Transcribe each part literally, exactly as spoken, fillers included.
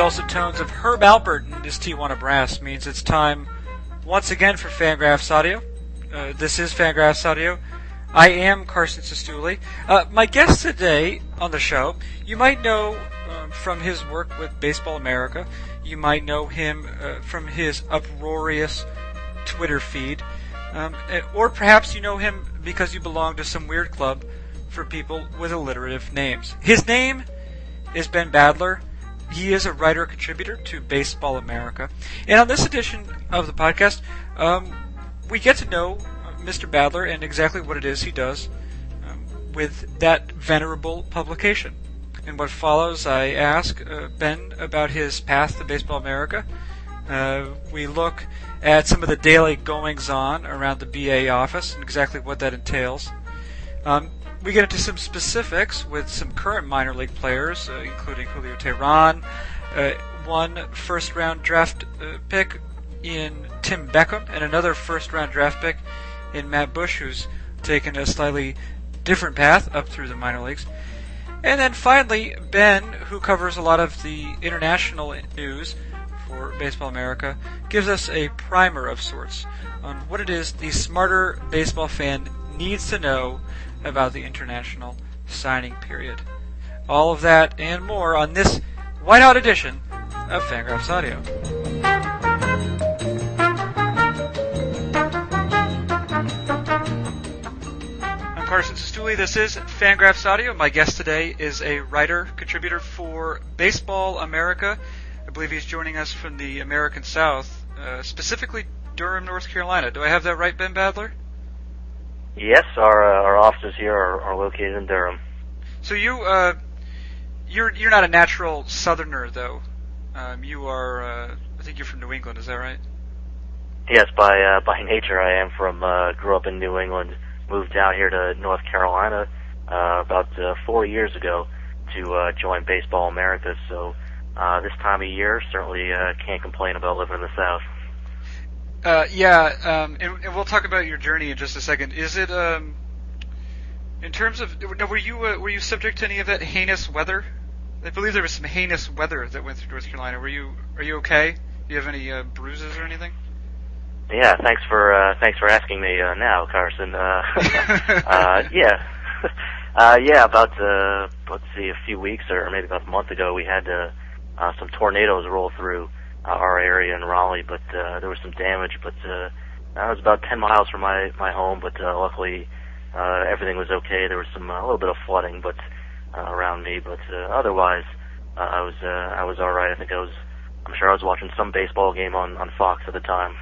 dulcet tones of Herb Alpert and his Tijuana Brass means it's time once again for Fangraphs Audio. Uh, this is Fangraphs Audio. I am Carson Cistulli. Uh, my guest today on the show, you might know um, from his work with Baseball America. You might know him uh, from his uproarious Twitter feed. Um, or perhaps you know him because you belong to some weird club for people with alliterative names. His name is Ben Badler. He is a writer-contributor to Baseball America. And on this edition of the podcast, um, we get to know Mister Badler and exactly what it is he does um, with that venerable publication. In what follows, I ask uh, Ben about his path to Baseball America. Uh, we look at some of the daily goings-on around the B A office and exactly what that entails. Um, we get into some specifics with some current minor league players, uh, including Julio Teheran, uh, one first-round draft uh, pick in Tim Beckham, and another first-round draft pick in Matt Bush, who's taken a slightly different path up through the minor leagues. And then finally, Ben, who covers a lot of the international news for Baseball America, gives us a primer of sorts on what it is the smarter baseball fan needs to know about the international signing period. All of that and more on this whiteout edition of Fangraphs Audio. I'm Carson Cistulli. This is Fangraphs Audio. My guest today is a writer, contributor for Baseball America. I believe he's joining us from the American South, uh, specifically Durham, North Carolina. Do I have that right, Ben Badler? Yes, our uh, our offices here are, are located in Durham. So you uh, you're you're not a natural Southerner, though. Um, you are. Uh, I think you're from New England. Is that right? Yes, by uh, by nature, I am from. Uh, grew up in New England, moved down here to North Carolina uh, about uh, four years ago to uh, join Baseball America. So. Uh, this time of year, certainly uh, can't complain about living in the South. Uh, yeah, um, and, and we'll talk about your journey in just a second. Is it um, in terms of now, were you uh, were you subject to any of that heinous weather? I believe there was some heinous weather that went through North Carolina. Were you are you okay? Do you have any uh, bruises or anything? Yeah, thanks for uh, thanks for asking me uh, now, Carson. Uh, uh, yeah, uh, yeah. About uh, let's see, a few weeks or maybe about a month ago, we had. Uh, Uh, some tornadoes roll through uh, our area in Raleigh, but uh, there was some damage. But uh, I was about ten miles from my my home, but uh, luckily uh, everything was okay. There was some a little bit of flooding, but uh, around me. But uh, otherwise, uh, I was uh, I was all right. I think I was. I'm sure I was watching some baseball game on on Fox at the time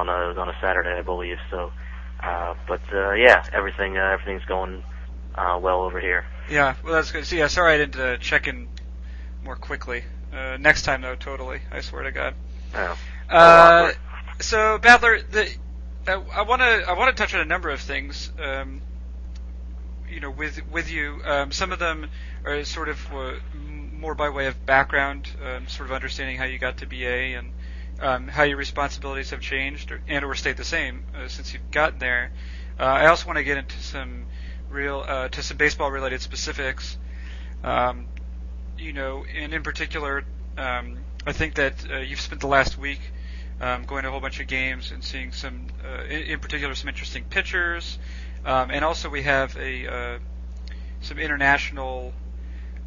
on a, it was on a Saturday, I believe. So, uh, but uh, yeah, everything uh, everything's going uh, well over here. Yeah, well that's good. So yeah, sorry I didn't uh, check in more quickly. Uh, next time, though, totally. I swear to God. Oh. Uh, so, Badler, the, I want to I want to touch on a number of things. Um, you know, with with you, um, some of them are sort of uh, more by way of background, um, sort of understanding how you got to B A and um, how your responsibilities have changed or, and or stayed the same uh, since you've gotten there. Uh, I also want to get into some real uh, to some baseball related specifics. Um, You know, and in particular, um, I think that uh, you've spent the last week um, going to a whole bunch of games and seeing some, uh, in, in particular, some interesting pitchers. Um, and also, we have a uh, some international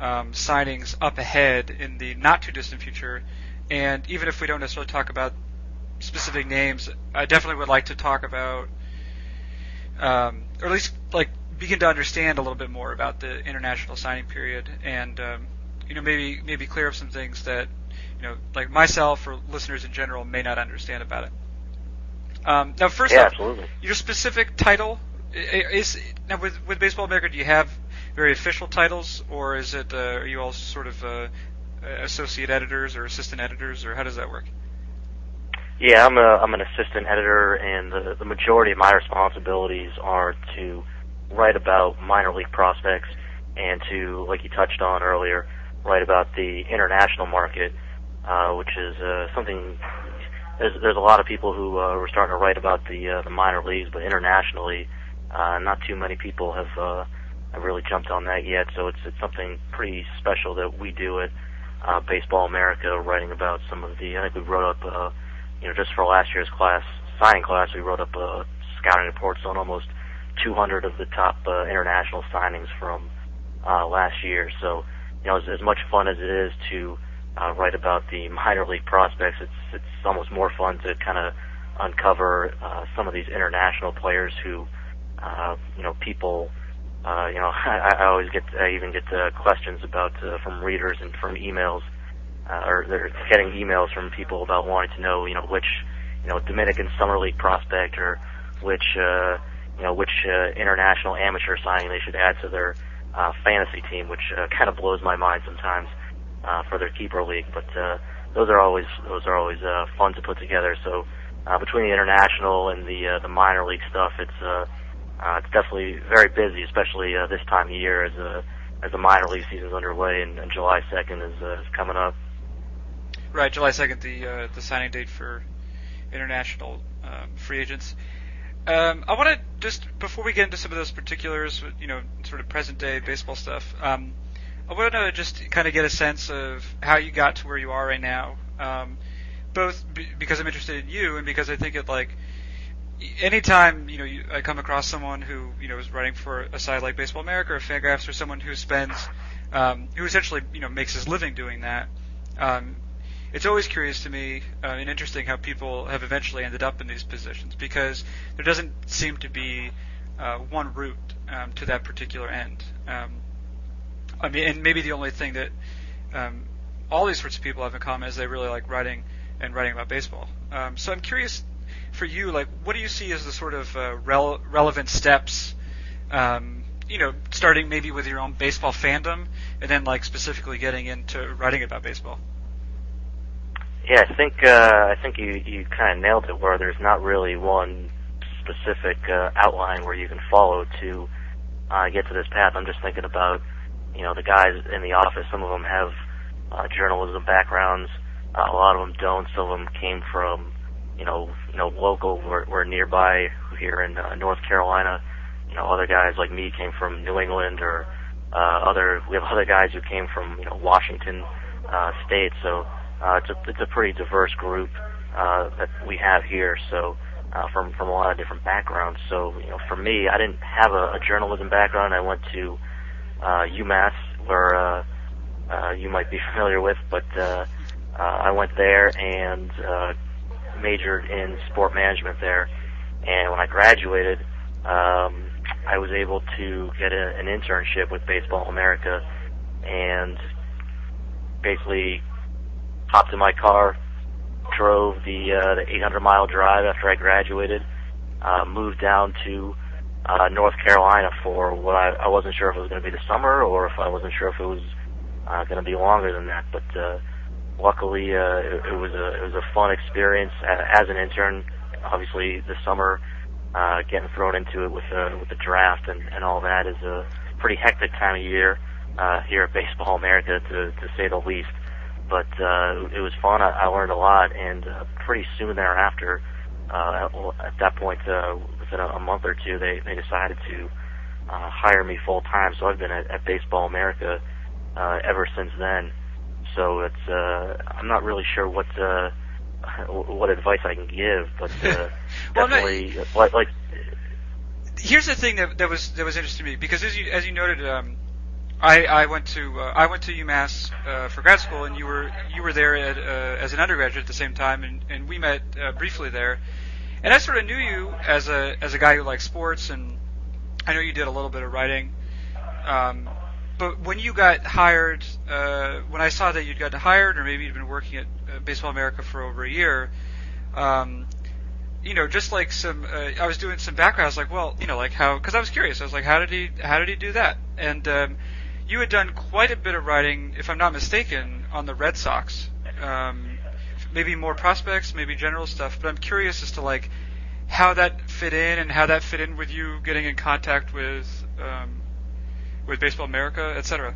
um, signings up ahead in the not too distant future. And even if we don't necessarily talk about specific names, I definitely would like to talk about, um, or at least like begin to understand a little bit more about the international signing period and. Um, You know, maybe maybe clear up some things that, you know, like myself or listeners in general may not understand about it. Um, now, first yeah, up, absolutely. Your specific title is now with with Baseball America. Do you have very official titles, or is it uh, are you all sort of uh, associate editors or assistant editors, or how does that work? Yeah, I'm a I'm an assistant editor, and the, the majority of my responsibilities are to write about minor league prospects and to, like you touched on earlier. Right about the international market, uh, which is uh, something. There's, there's a lot of people who uh, were starting to write about the uh, the minor leagues, but internationally, uh, not too many people have uh, have really jumped on that yet. So it's it's something pretty special that we do at uh, Baseball America, writing about some of the, I think we wrote up, uh, you know, just for last year's class, signing class, we wrote up uh, scouting reports on almost two hundred of the top uh, international signings from uh, last year. So, you know, as, as much fun as it is to uh, write about the minor league prospects, it's it's almost more fun to kind of uncover uh, some of these international players who, uh, you know, people, uh, you know, I, I always get, I even get uh, questions about uh, from readers and from emails, uh, or they're getting emails from people about wanting to know, you know, which, you know, Dominican Summer League prospect or which, uh, you know, which uh, international amateur signing they should add to their uh, fantasy team, which uh, kind of blows my mind sometimes uh, for their keeper league. But uh, those are always those are always uh, fun to put together. So uh, between the international and the uh, the minor league stuff, it's uh, uh, it's definitely very busy, especially uh, this time of year as uh, as the minor league season is underway and, and July second is, uh, is coming up. Right, July second, the uh, the signing date for international um, free agents. Um, I want to just, before we get into some of those particulars, you know, sort of present-day baseball stuff, um, I want to just kind of get a sense of how you got to where you are right now, um, both b- because I'm interested in you and because I think it, like, any time, you know, you, I come across someone who, you know, is writing for a site like Baseball America or Fangraphs or someone who spends, um, who essentially, you know, makes his living doing that, um, it's always curious to me uh, and interesting how people have eventually ended up in these positions because there doesn't seem to be uh, one route um, to that particular end. Um, I mean, and maybe the only thing that um, all these sorts of people have in common is they really like writing and writing about baseball. Um, so I'm curious for you, like, what do you see as the sort of uh, rele- relevant steps, um, you know, starting maybe with your own baseball fandom and then like specifically getting into writing about baseball? Yeah, I think uh, I think you, you kind of nailed it. Where there's not really one specific uh, outline where you can follow to uh, get to this path. I'm just thinking about, you know, the guys in the office. Some of them have uh, journalism backgrounds. Uh, a lot of them don't. Some of them came from, you know, you know, local or, or nearby here in uh, North Carolina. You know, other guys like me came from New England, or uh, other. We have other guys who came from, you know, Washington uh, State. So. Uh, it's, a, it's a pretty diverse group uh, that we have here, so uh, from from a lot of different backgrounds. So, you know, for me, I didn't have a, a journalism background. I went to uh, UMass, where uh, uh, you might be familiar with, but uh, uh, I went there and uh, majored in sport management there. And when I graduated, um, I was able to get a, an internship with Baseball America, and basically hopped in my car, drove the uh, the eight hundred mile drive after I graduated, uh, moved down to uh, North Carolina for what I, I wasn't sure if it was going to be the summer or if I wasn't sure if it was uh, going to be longer than that. But uh, luckily, uh, it, it was a it was a fun experience as an intern. Obviously, the summer uh, getting thrown into it with uh, with the draft and, and all that is a pretty hectic time of year uh, here at Baseball America, to to say the least. But uh, it was fun. I, I learned a lot, and uh, pretty soon thereafter, uh, at, at that point, uh, within a, a month or two, they, they decided to uh, hire me full time. So I've been at, at Baseball America uh, ever since then. So it's uh, I'm not really sure what uh, what advice I can give, but uh, well, definitely no, like, like. Here's the thing that that was that was interesting to me, because as you as you noted. Um, I, I went to uh, I went to UMass uh, for grad school, and you were you were there at, uh, as an undergraduate at the same time, and, and we met uh, briefly there. And I sort of knew you as a as a guy who likes sports, and I know you did a little bit of writing. Um, but when you got hired, uh, when I saw that you'd gotten hired, or maybe you'd been working at uh, Baseball America for over a year, um, you know, just like some uh, I was doing some background. I was like, well, you know, like how, because I was curious. I was like, how did he how did he do that? And um, you had done quite a bit of writing, if I'm not mistaken, on the Red Sox. Um, maybe more prospects, maybe general stuff, but I'm curious as to like how that fit in and how that fit in with you getting in contact with um, with Baseball America, et cetera.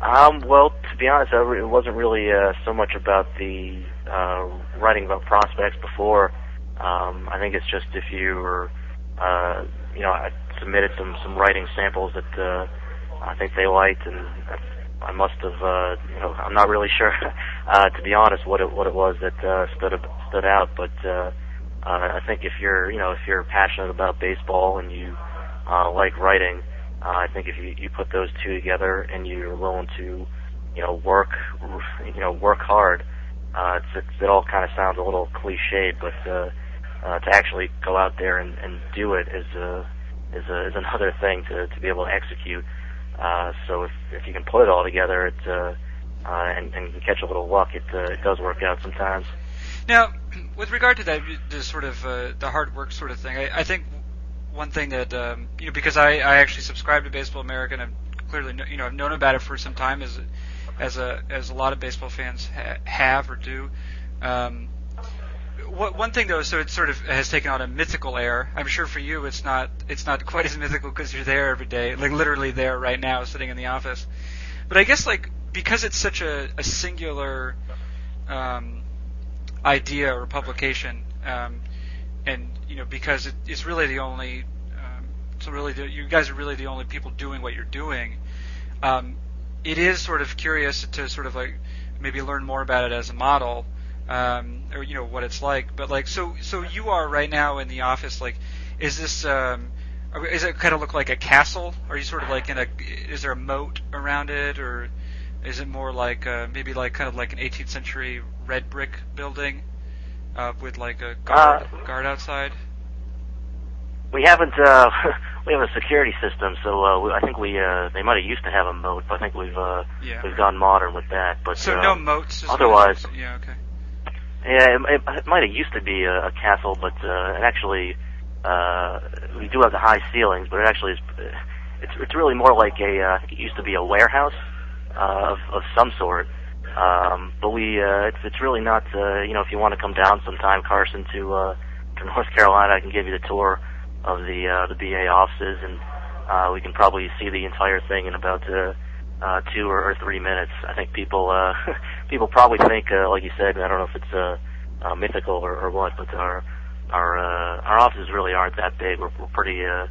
Um, well, to be honest, it wasn't really uh, so much about the uh, writing about prospects before. Um, I think it's just if you were, uh, you know, I submitted some, some writing samples that uh, I think they liked, and I must have, uh, you know, I'm not really sure, uh, to be honest, what it what it was that uh, stood stood out. But uh, uh, I think if you're, you know, if you're passionate about baseball and you uh, like writing, uh, I think if you, you put those two together and you're willing to, you know, work, you know, work hard, uh, it's, it's, it all kind of sounds a little cliched, but uh, uh, to actually go out there and, and do it is a is a, is another thing to to be able to execute. Uh, so if, if you can put it all together, it, uh, uh, and, and you can catch a little luck, it, uh, it does work out sometimes. Now, with regard to that, the sort of uh, the hard work sort of thing, I, I think one thing that um, you know, because I, I actually subscribe to Baseball America, and I've clearly know, you know I've known about it for some time, as as a as a lot of baseball fans ha- have or do. Um, what, one thing though, so it sort of has taken on a mythical air. I'm sure for you, it's not it's not quite as mythical because you're there every day, like literally there right now, sitting in the office. But I guess like because it's such a, a singular um, idea or publication, um, and you know because it, it's really the only, um, so really the, you guys are really the only people doing what you're doing. Um, it is sort of curious to sort of like maybe learn more about it as a model. Um, or you know what it's like, but like so, so you are right now in the office. Like, is this? Um, is it kind of look like a castle? Are you sort of like in a? Is there a moat around it, or is it more like uh, maybe like kind of like an eighteenth century red brick building uh, with like a guard, uh, guard outside? We haven't. Uh, we have a security system, so uh, we, I think we uh, they might have used to have a moat, but I think we've uh, yeah, we've gone modern with that. But so uh, no moats. Otherwise, well, yeah, okay. Yeah, it, it might have used to be a, a castle, but uh, it actually uh, we do have the high ceilings, but it actually is it's, it's really more like a uh, I think it used to be a warehouse uh, of, of some sort. Um, but we uh, it's it's really not uh, you know if you want to come down sometime, Carson, to uh, to North Carolina, I can give you the tour of the uh, the B A offices, and uh, we can probably see the entire thing in about uh, uh, two or, or three minutes. I think people. Uh, People probably think, uh, like you said, I don't know if it's uh, uh, mythical or, or what, but our our uh, our offices really aren't that big. We're, we're pretty uh,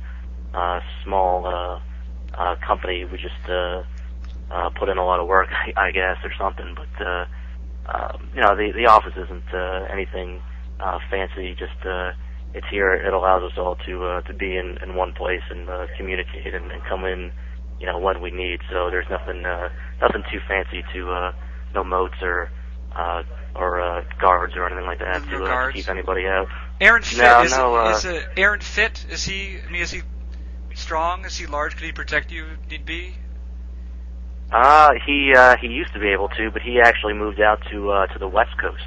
uh, small uh, uh, company. We just uh, uh, put in a lot of work, I guess, or something. But uh, uh, you know, the the office isn't uh, anything uh, fancy. Just uh, it's here. It allows us all to uh, to be in, in one place and uh, communicate and, and come in, you know, when we need. So there's nothing uh, nothing too fancy to. Uh, No moats or uh, or uh, guards or anything like that no to uh, keep anybody out. Aaron Fitt no, is, no, uh, is uh, Aaron Fitt is he? I mean, is he strong? Is he large? Could he protect you? Need be? Uh he uh, he used to be able to, but he actually moved out to uh, to the West Coast.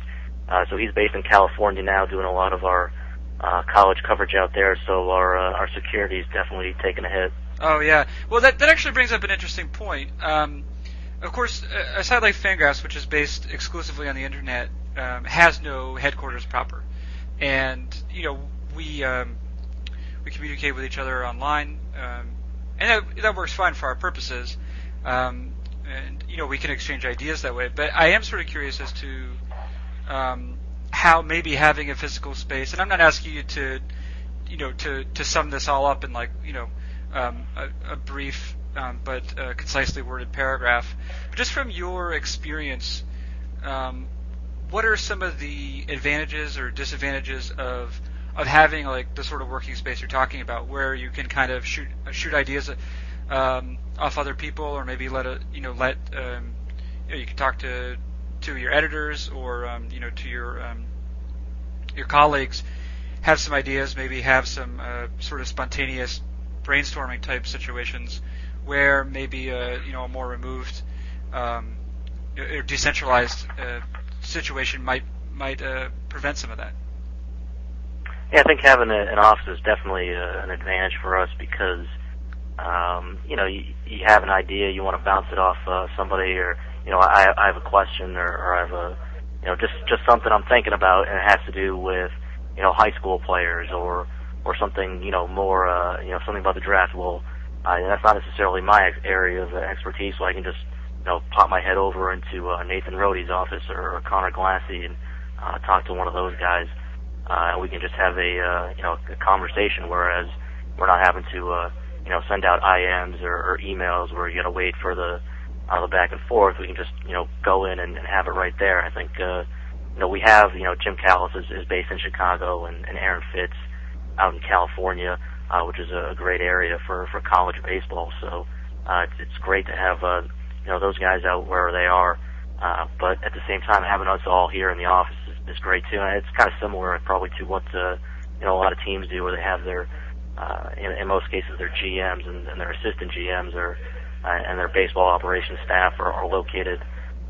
Uh, so he's based in California now, doing a lot of our uh, college coverage out there. So our uh, our security is definitely taking a hit. Oh yeah. Well, that that actually brings up an interesting point. Um, Of course, a site like Fangraphs, which is based exclusively on the internet, um, has no headquarters proper, and you know we um, we communicate with each other online, um, and that, that works fine for our purposes, um, and you know we can exchange ideas that way. But I am sort of curious as to um, how maybe having a physical space, and I'm not asking you to, you know, to, to sum this all up in like you know um, a, a brief. Um, but uh, concisely worded paragraph. But just from your experience, um, what are some of the advantages or disadvantages of of having like the sort of working space you're talking about, where you can kind of shoot shoot ideas um, off other people, or maybe let a you know let um, you know, you can talk to to your editors or um, you know to your um, your colleagues, have some ideas, maybe have some uh, sort of spontaneous brainstorming type situations. Where maybe a you know a more removed um, or decentralized uh, situation might might uh, prevent some of that. Yeah, I think having a, an office is definitely a, an advantage for us because um, you know you, you have an idea, you want to bounce it off uh, somebody, or you know I, I have a question, or, or I have a you know just just something I'm thinking about, and it has to do with you know high school players or or something you know more uh, you know something about the draft. Well. Uh, and that's not necessarily my area of expertise, so I can just, you know, pop my head over into uh, Nathan Rohde's office or, or Connor Glassy and uh, talk to one of those guys. Uh, and we can just have a, uh, you know, a conversation, whereas we're not having to, uh, you know, send out I Ms or, or emails where you got to wait for the, uh, the back and forth. We can just, you know, go in and, and have it right there. I think, uh, you know, we have, you know, Jim Callis is, is based in Chicago, and, and Aaron Fitt out in California, uh, which is a great area for, for college baseball. So uh, it's, it's great to have, uh, you know, those guys out wherever they are. Uh, but at the same time, having us all here in the office is, is great, too. And it's kind of similar probably to what, uh, you know, a lot of teams do, where they have their, uh, in, in most cases, their G Ms and, and their assistant G Ms are, uh, and their baseball operations staff are, are located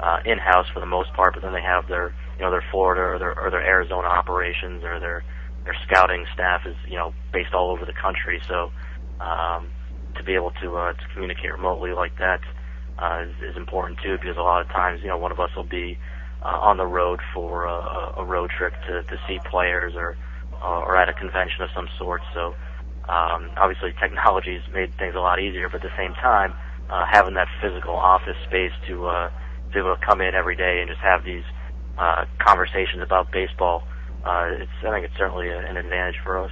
uh, in-house for the most part, but then they have their, you know, their Florida or their, or their Arizona operations or their, their scouting staff is, you know, based all over the country. So um, to be able to, uh, to communicate remotely like that Uh, is, is important too, because a lot of times, you know, one of us will be uh, on the road for uh, a road trip to, to see players or uh, or at a convention of some sort. So um, obviously technology has made things a lot easier, but at the same time, uh, having that physical office space to uh, be able to come in every day and just have these uh, conversations about baseball, uh, it's, I think it's certainly an advantage for us.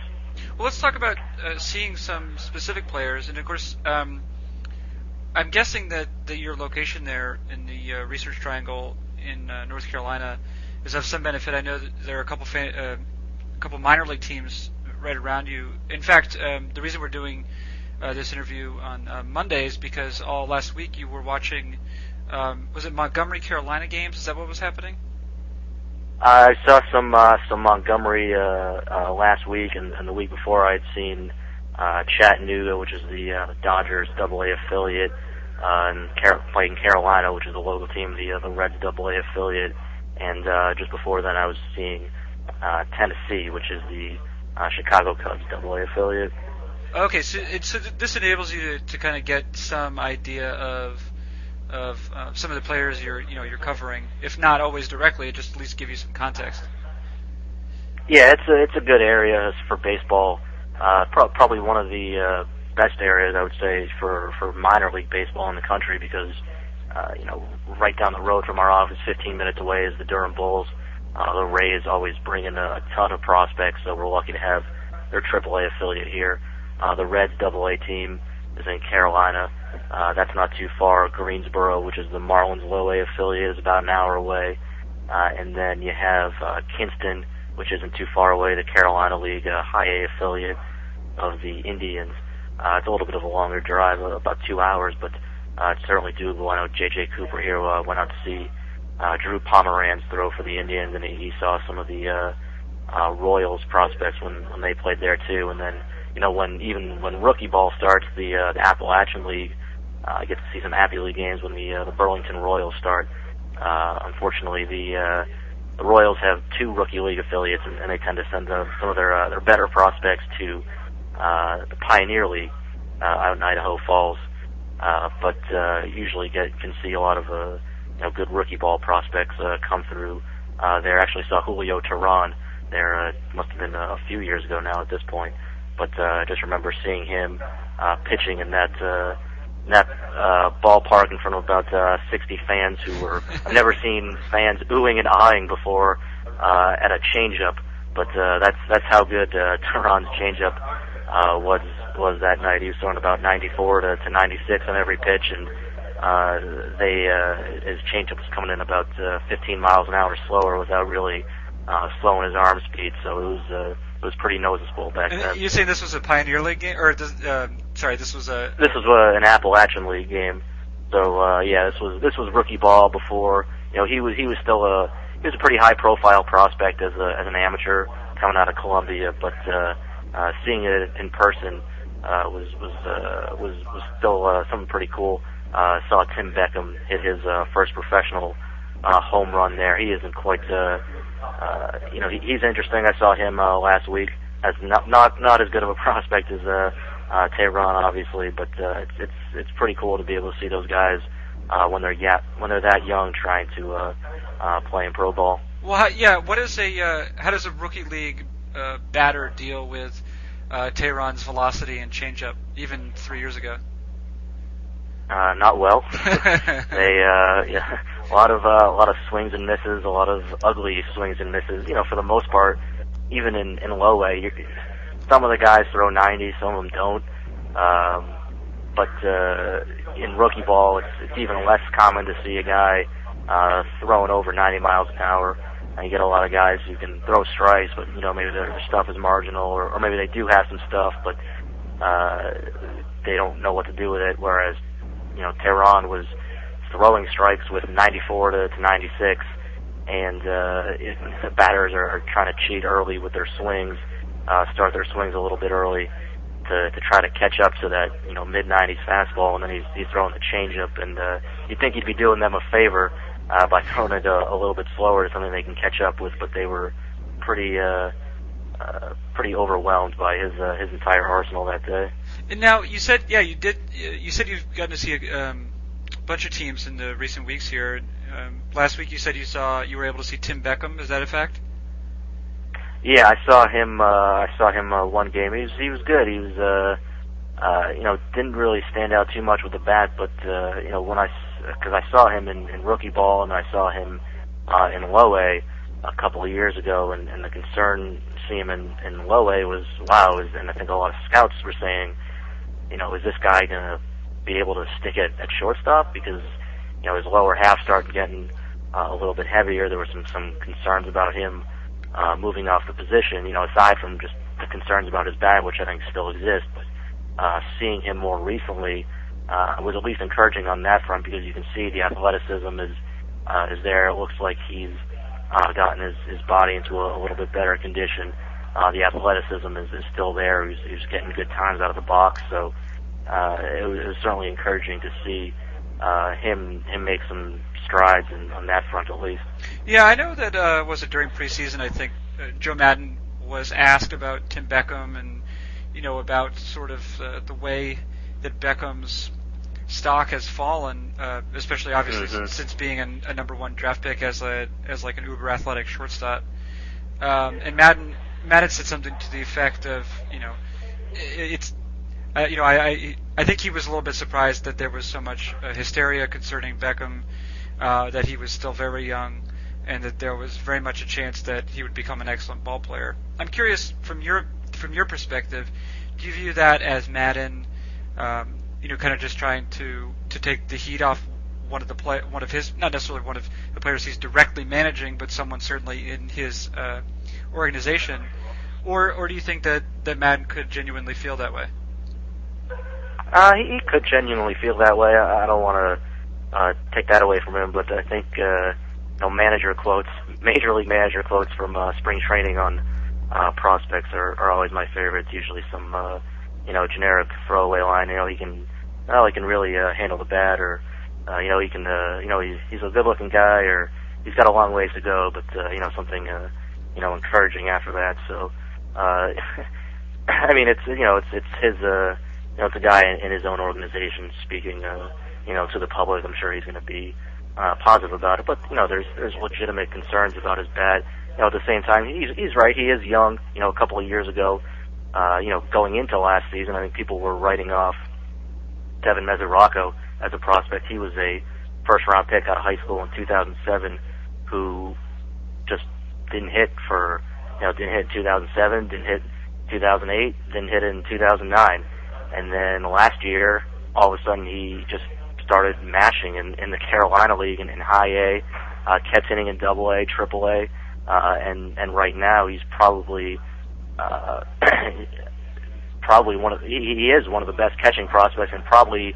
Well, let's talk about uh, seeing some specific players, and of course, um I'm guessing that the, your location there in the uh, Research Triangle in uh, North Carolina is of some benefit. I know that there are a couple fan, uh, a couple minor league teams right around you. In fact, um, the reason we're doing uh, this interview on uh, Monday is because all last week you were watching, um, was it Montgomery, Carolina games? Is that what was happening? I saw some uh, some Montgomery uh, uh, last week, and, and the week before I had seen Uh, Chattanooga, which is the uh, Dodgers Double A affiliate, uh, and Car- playing Carolina, which is the local team, the uh, the Reds Double A affiliate, and uh, just before then I was seeing uh, Tennessee, which is the uh, Chicago Cubs Double A affiliate. Okay, so it, so this enables you to, to kind of get some idea of of uh, some of the players you're you know you're covering, if not always directly, it just at least give you some context. Yeah, it's a, it's a good area for baseball. Uh, pro- probably one of the uh, best areas, I would say, for, for minor league baseball in the country, because, uh, you know, right down the road from our office, fifteen minutes away, is the Durham Bulls. Uh, the Rays always bring in a ton of prospects, so we're lucky to have their triple A affiliate here. Uh, the Reds double A team is in Carolina. Uh, that's not too far. Greensboro, which is the Marlins low A affiliate, is about an hour away. Uh, and then you have uh, Kinston, which isn't too far away, the Carolina League uh, high A affiliate of the Indians. Uh, it's a little bit of a longer drive, about two hours, but uh, it's certainly doable. I know J J. Cooper here uh, went out to see uh, Drew Pomeranz throw for the Indians, and he saw some of the uh, uh, Royals prospects when, when they played there too. And then, you know, when even when rookie ball starts, the, uh, the Appalachian League, uh, I get to see some Appy League games when the, uh, the Burlington Royals start. Uh, unfortunately, the uh, The Royals have two rookie league affiliates, and, and they tend to send the, some of their uh, their better prospects to uh, the Pioneer League uh, out in Idaho Falls. Uh, but uh, usually get, can see a lot of uh, you know, good rookie ball prospects uh, come through. Uh, there actually saw Julio Teheran there. Uh, must have been a few years ago now at this point. But uh, I just remember seeing him uh, pitching in that uh, in that uh, ballpark in front of about uh, sixty fans who were, I've never seen fans oohing and aahing before uh, at a changeup, but uh, that's that's how good uh, Tehran's changeup uh, was was that night. He was throwing about ninety-four to ninety-six on every pitch, and uh, they uh, his changeup was coming in about uh, fifteen miles an hour slower without really uh, slowing his arm speed. So it was uh, it was pretty noticeable back and then. You're saying this was a Pioneer League game, or does, uh Sorry, this was a... This was a, an Appalachian League game. So, uh, yeah, this was this was rookie ball before. You know, he was he was still a he was a pretty high profile prospect as a as an amateur coming out of Columbia, but uh, uh, seeing it in person uh, was was uh, was was still uh, something pretty cool. Uh, saw Tim Beckham hit his uh, first professional uh, home run there. He isn't quite uh, uh, you know he, he's interesting. I saw him uh, last week as not not not as good of a prospect as uh. Uh, Tehran, obviously, but uh, it's it's it's pretty cool to be able to see those guys uh, when they're yeah, when they're that young trying to uh, uh, play in pro ball. Well, how, yeah. What is a uh, how does a rookie league uh, batter deal with uh, Tehran's velocity and changeup even three years ago? Uh, not well. they uh, yeah, a lot of uh, a lot of swings and misses, a lot of ugly swings and misses. You know, for the most part, even in in low A, you're. Some of the guys throw ninety, some of them don't. Um, but uh, in rookie ball, it's, it's even less common to see a guy uh, throwing over ninety miles an hour. And you get a lot of guys who can throw strikes, but, you know, maybe their stuff is marginal, or, or maybe they do have some stuff, but uh, they don't know what to do with it, whereas, you know, Teheran was throwing strikes with ninety-four to ninety-six, and uh, it, the batters are, are trying to cheat early with their swings, uh, start their swings a little bit early to, to try to catch up to that, you know, mid nineties fastball, and then he's, he's throwing the changeup, and uh, you'd think he'd be doing them a favor Uh, by throwing it a, a little bit slower to something they can catch up with, but they were pretty uh, uh, pretty overwhelmed by his uh, his entire arsenal that day. And now you said, yeah, you did. You said you've gotten to see a um, bunch of teams in the recent weeks here. Um, last week you said you saw you were able to see Tim Beckham. Is that a fact? Yeah, I saw him. Uh, I saw him uh, one game. He was he was good. He was uh, uh, you know didn't really stand out too much with the bat, but uh, you know when I. Because I saw him in, in rookie ball, and I saw him uh, in low A a couple of years ago, and, and the concern seeing him in, in low A was, wow, is, and I think a lot of scouts were saying, you know, is this guy going to be able to stick it at shortstop? Because, you know, his lower half started getting uh, a little bit heavier. There were some, some concerns about him uh, moving off the position, you know, aside from just the concerns about his bat, which I think still exist. But uh, seeing him more recently, Uh, was at least encouraging on that front, because you can see the athleticism is uh, is there. It looks like he's uh, gotten his, his body into a, a little bit better condition. Uh, the athleticism is, is still there. He's, he's getting good times out of the box, so uh, it, was, it was certainly encouraging to see uh, him him make some strides in, on that front at least. Yeah, I know that uh, was it during preseason. I think uh, Joe Maddon was asked about Tim Beckham and you know about sort of uh, the way that Beckham's stock has fallen, uh, especially obviously mm-hmm. since, since being an, a number one draft pick as a as like an uber athletic shortstop. Um, and Maddon Maddon said something to the effect of, you know, it, it's uh, you know I, I I think he was a little bit surprised that there was so much uh, hysteria concerning Beckham, uh, that he was still very young, and that there was very much a chance that he would become an excellent ball player. I'm curious from your from your perspective, do you view that as Maddon? Um, you know, kind of just trying to, to take the heat off one of the play, one of his, not necessarily one of the players he's directly managing, but someone certainly in his uh, organization, or or do you think that, that Maddon could genuinely feel that way? Uh, he, he could genuinely feel that way. I, I don't want to uh, take that away from him, but I think uh, you know, manager quotes, major league manager quotes from uh, spring training on uh, prospects are, are always my favorite. It's usually some. Uh, you know, generic throwaway line, you know, he can, well, he can really, uh, handle the bat, or, uh, you know, he can, uh, you know, he's, he's a good-looking guy, or he's got a long ways to go, but, uh, you know, something, uh, you know, encouraging after that, so, uh, I mean, it's, you know, it's, it's his, uh, you know, it's a guy in, in his own organization speaking, uh, you know, to the public. I'm sure he's gonna be, uh, positive about it, but, you know, there's, there's legitimate concerns about his bat. You know, at the same time, he's, he's right, he is young, you know, a couple of years ago, Uh, you know, going into last season, I think people were writing off Devin Mesoraco as a prospect. He was a first-round pick out of high school in two thousand seven, who just didn't hit for, you know, didn't hit in two thousand seven, didn't hit two thousand eight, didn't hit in two thousand nine, and then last year, all of a sudden, he just started mashing in, in the Carolina League and in high A, uh, kept hitting in double A, triple A, uh, and and right now he's probably. Uh, probably one of the, he is one of the best catching prospects, and probably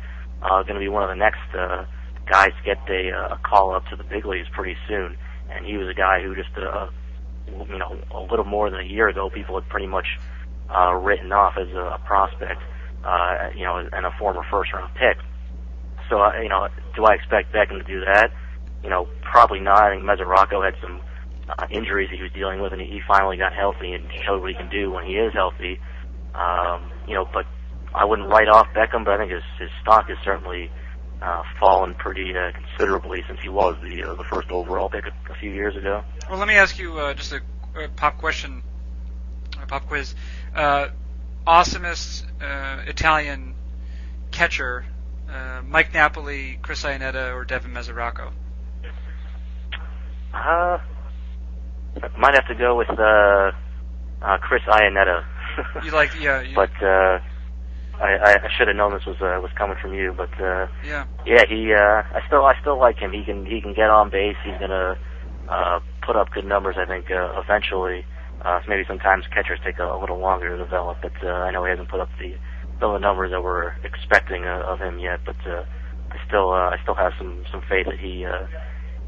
uh, going to be one of the next uh, guys to get a, a call up to the big leagues pretty soon. And he was a guy who just uh, you know a little more than a year ago people had pretty much uh, written off as a prospect, uh, you know, and a former first round pick. So uh, you know, do I expect Beckham to do that? You know, probably not. I think Mesoraco had some. Uh, injuries that he was dealing with, and he finally got healthy and showed what he can do when he is healthy. Um, you know, but I wouldn't write off Beckham, but I think his, his stock has certainly uh, fallen pretty uh, considerably since he was the uh, the first overall pick a, a few years ago. Well, let me ask you uh, just a, a pop question, a pop quiz. Uh, awesomest uh, Italian catcher, uh, Mike Napoli, Chris Iannetta, or Devin Mesoraco? Uh... Might have to go with uh, uh, Chris Iannetta. You like, yeah. You but uh, I, I should have known this was uh, was coming from you, but uh, yeah, yeah. He, uh, I still, I still like him. He can, he can get on base. He's gonna uh, put up good numbers, I think, uh, eventually. Uh, maybe sometimes catchers take a, a little longer to develop, but uh, I know he hasn't put up the the numbers that we're expecting uh, of him yet. But uh, I still, uh, I still have some some faith that he uh,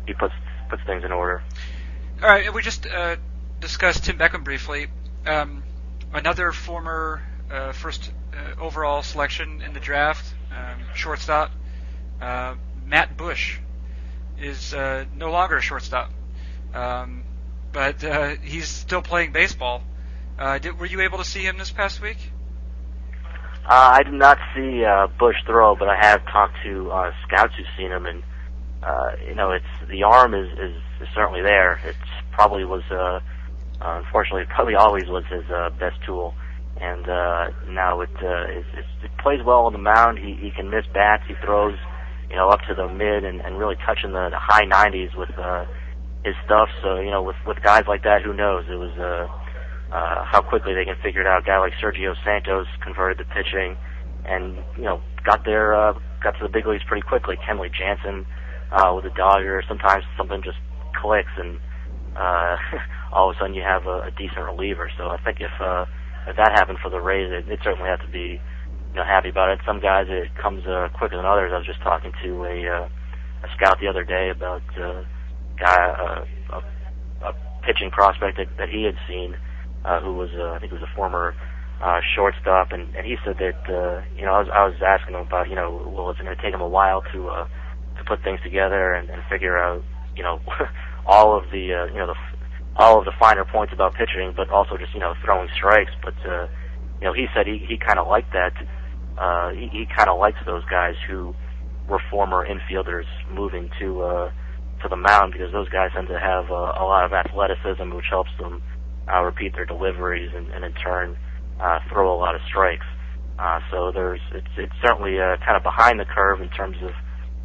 he puts puts things in order. All right, we just uh, discussed Tim Beckham briefly. Um, another former uh, first. Uh, overall selection in the draft, um, shortstop, uh, Matt Bush is uh, no longer a shortstop, um, but uh, he's still playing baseball. Uh, did, were you able to see him this past week? Uh, I did not see uh, Bush throw, but I have talked to uh, scouts who've seen him, and uh, you know, it's the arm is, is, is certainly there. It probably was, uh, unfortunately, it probably always was his uh, best tool. And uh, now it, uh, it, it, it plays well on the mound. He, he can miss bats. He throws, you know, up to the mid and, and really touching the, the high nineties with uh, his stuff. So, you know, with, with guys like that, who knows? It was uh, uh, how quickly they can figure it out. A guy like Sergio Santos converted to pitching, and you know, got there, uh, got to the big leagues pretty quickly. Kenley Jansen uh, with a Dodger. Sometimes something just clicks, and uh, all of a sudden you have a, a decent reliever. So I think if uh, If that happened for the Rays, they'd certainly have to be, you know, happy about it. Some guys, it comes uh, quicker than others. I was just talking to a, uh, a scout the other day about uh, guy, uh, a, a pitching prospect that, that he had seen, uh, who was, uh, I think, it was a former uh, shortstop, and, and he said that, uh, you know, I was, I was asking him about, you know, well, it's going to take him a while to uh, to put things together and, and figure out, you know, all of the, uh, you know, the. all of the finer points about pitching, but also just, you know, throwing strikes. But, uh, you know, he said he, he kind of liked that. Uh, he, he kind of likes those guys who were former infielders moving to, uh, to the mound, because those guys tend to have uh, a lot of athleticism, which helps them, uh, repeat their deliveries and, and in turn, uh, throw a lot of strikes. Uh, so there's, it's, it's certainly, uh, kind of behind the curve in terms of,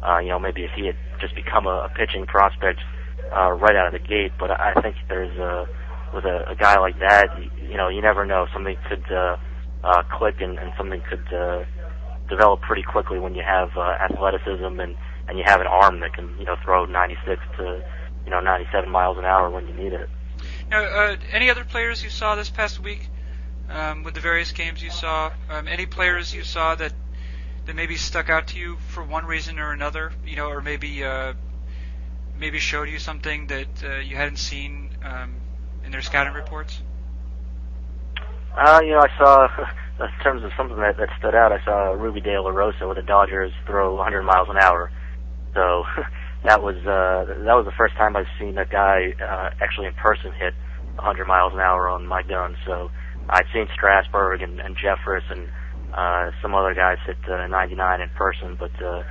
uh, you know, maybe if he had just become a, a pitching prospect, Uh, right out of the gate. But I think there's a, with a, a guy like that, you, you know, you never know. Something could uh, uh, click and, and something could uh, develop pretty quickly when you have uh, athleticism and, and you have an arm that can, you know, throw ninety-six to, you know, ninety-seven miles an hour when you need it. Now, uh, any other players you saw this past week um, with the various games you saw? Um, any players you saw that, that maybe stuck out to you for one reason or another, you know, or maybe... Uh, maybe showed you something that uh, you hadn't seen um, in their scouting reports? Uh, you know, I saw, in terms of something that, that stood out, I saw Rubby De La Rosa with the Dodgers throw one hundred miles an hour. So that was uh, that was the first time I've seen a guy uh, actually in person hit one hundred miles an hour on my gun. So I'd seen Strasburg and, and Jeffress and uh, some other guys hit uh, ninety-nine in person, but uh,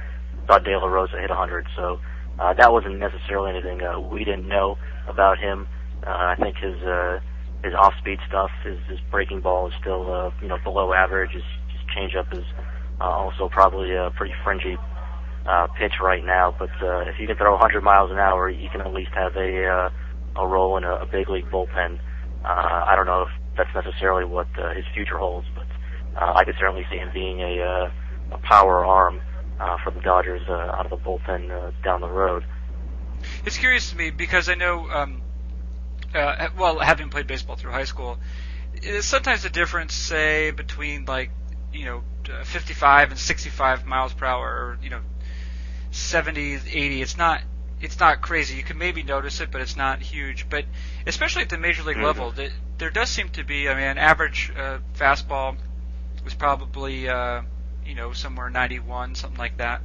saw De La Rosa hit one hundred. So Uh, that wasn't necessarily anything uh, we didn't know about him. Uh, I think his uh, his off-speed stuff, his, his breaking ball is still uh, you know below average. His, his changeup is uh, also probably a pretty fringy uh, pitch right now. But uh, if you can throw one hundred miles an hour, you can at least have a uh, a role in a, a big league bullpen. Uh, I don't know if that's necessarily what uh, his future holds, but uh, I could certainly see him being a, uh, a power arm Uh, for the Dodgers uh, out of the bullpen uh, down the road. It's curious to me because I know, um, uh, well, having played baseball through high school, it's sometimes the difference, say, between like, you know, fifty-five and sixty-five miles per hour, or, you know, seventy, eighty. It's not, it's not crazy. You can maybe notice it, but it's not huge. But especially at the major league mm-hmm. level, the, there does seem to be. I mean, an average uh, fastball was probably. Uh, you know, somewhere ninety-one, something like that.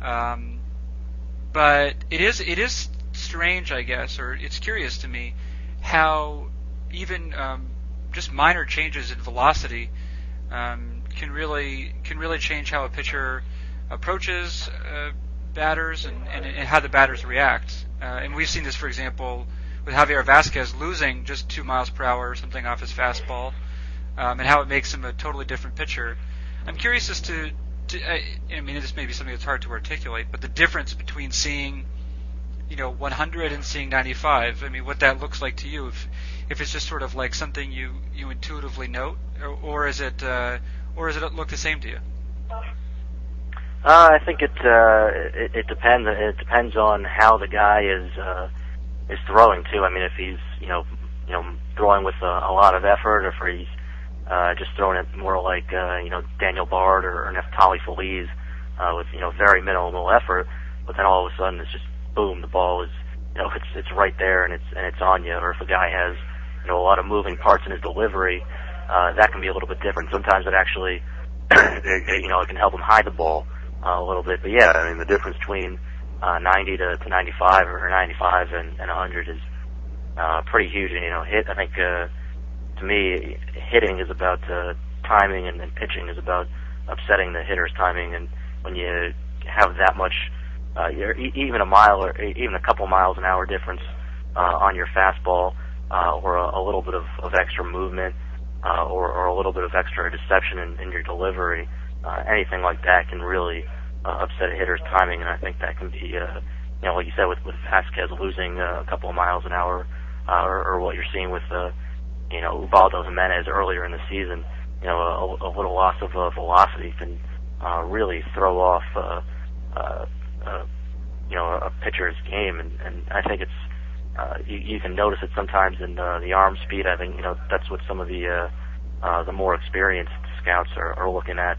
Um, but it is it is strange, I guess, or it's curious to me how even um, just minor changes in velocity um, can really can really change how a pitcher approaches uh, batters and, and, and how the batters react. Uh, and we've seen this, for example, with Javier Vasquez losing just two miles per hour or something off his fastball, um, and how it makes him a totally different pitcher. I'm curious as to, to I, I mean, this may be something that's hard to articulate, but the difference between seeing, you know, one hundred and seeing ninety-five, I mean, what that looks like to you, if if it's just sort of like something you, you intuitively note, or, or is it, uh, or does it look the same to you? Uh, I think it, uh, it it depends. It depends on how the guy is uh, is throwing too. I mean, if he's you know you know throwing with a, a lot of effort, or if he's uh, just throwing it more like uh, you know Daniel Bard or, or Naftali Feliz uh, with you know very minimal effort. But then all of a sudden it's just boom, the ball is you know it's it's right there and it's and it's on you. Or if a guy has you know a lot of moving parts in his delivery, uh, that can be a little bit different. Sometimes it actually you know it can help him hide the ball. Uh, a little bit, but yeah, I mean the difference between uh, ninety to, to ninety-five or ninety-five and, and one hundred is uh, pretty huge. And you know, hit I think uh, to me, hitting is about uh, timing, and, and pitching is about upsetting the hitter's timing. And when you have that much, uh, you're, even a mile or even a couple miles an hour difference uh, on your fastball, uh, or a, a little bit of, of extra movement, uh, or, or a little bit of extra deception in, in your delivery. Uh, anything like that can really uh, upset a hitter's timing, and I think that can be, uh, you know, like you said, with, with Vasquez losing uh, a couple of miles an hour, uh, or, or what you're seeing with, uh, you know, Ubaldo Jimenez earlier in the season. You know, a, a little loss of uh, velocity can uh, really throw off, uh, uh, uh, you know, a pitcher's game, and, and I think it's uh, you, you can notice it sometimes in uh, the arm speed. I think you know that's what some of the uh, uh, the more experienced scouts are, are looking at.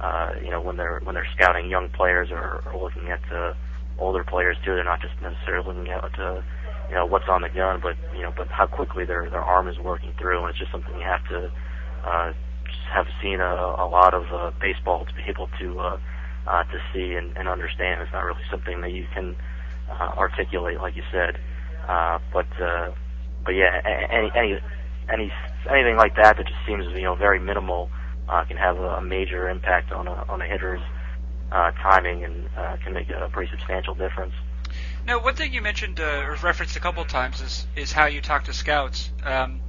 Uh, you know, when they're when they're scouting young players or, or looking at uh, older players too, they're not just necessarily looking at uh, you know what's on the gun, but you know, but how quickly their their arm is working through, and it's just something you have to uh, just have seen a, a lot of uh, baseball to be able to uh, uh, to see and, and understand. It's not really something that you can uh, articulate, like you said, uh, but uh, but yeah, any any any anything like that that just seems you know very minimal. Uh, can have a major impact on a, on a hitter's uh, timing and uh, can make a pretty substantial difference. Now, one thing you mentioned uh, or referenced a couple of times is, is how you talk to scouts um,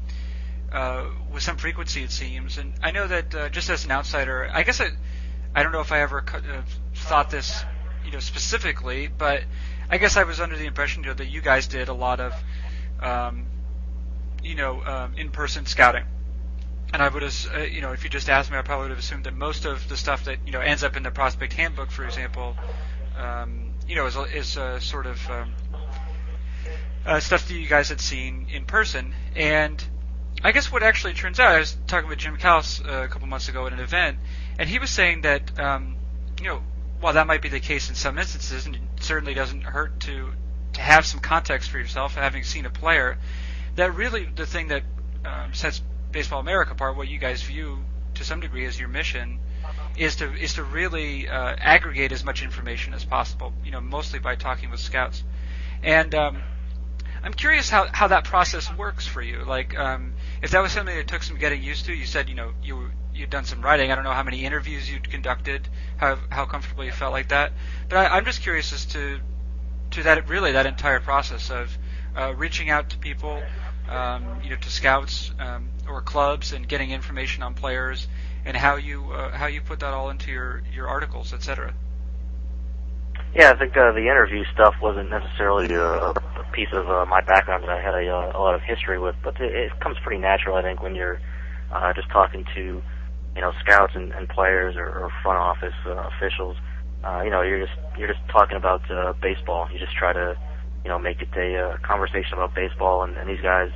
uh, with some frequency, it seems. And I know that uh, just as an outsider, I guess I, I don't know if I ever uh, thought this, you know, specifically, but I guess I was under the impression you know, that you guys did a lot of, um, you know, um, in-person scouting. And I would, uh, you know, if you just asked me, I probably would have assumed that most of the stuff that you know ends up in the prospect handbook, for example, um, you know, is is uh, sort of um, uh, stuff that you guys had seen in person. And I guess what actually turns out, I was talking with Jim Callis uh, a couple months ago at an event, and he was saying that, um, you know, while that might be the case in some instances, and it certainly doesn't hurt to to have some context for yourself, having seen a player, that really the thing that um, sets Baseball America part, what you guys view to some degree as your mission, is to is to really uh, aggregate as much information as possible. You know, mostly by talking with scouts. And um, I'm curious how, how that process works for you. Like, um, if that was something that took some getting used to, you said you know you you'd done some writing. I don't know how many interviews you'd conducted, how how comfortable you felt like that. But I, I'm just curious as to to that really that entire process of uh, reaching out to people. Um, you know, to scouts um, or clubs, and getting information on players, and how you uh, how you put that all into your, your articles, et cetera. Yeah, I think uh, the interview stuff wasn't necessarily a, a piece of uh, my background that I had a, a lot of history with, but it, it comes pretty natural, I think, when you're uh, just talking to you know scouts and, and players or, or front office uh, officials. Uh, you know, you're just you're just talking about uh, baseball. You just try to. You know, make it a uh, conversation about baseball, and, and these guys,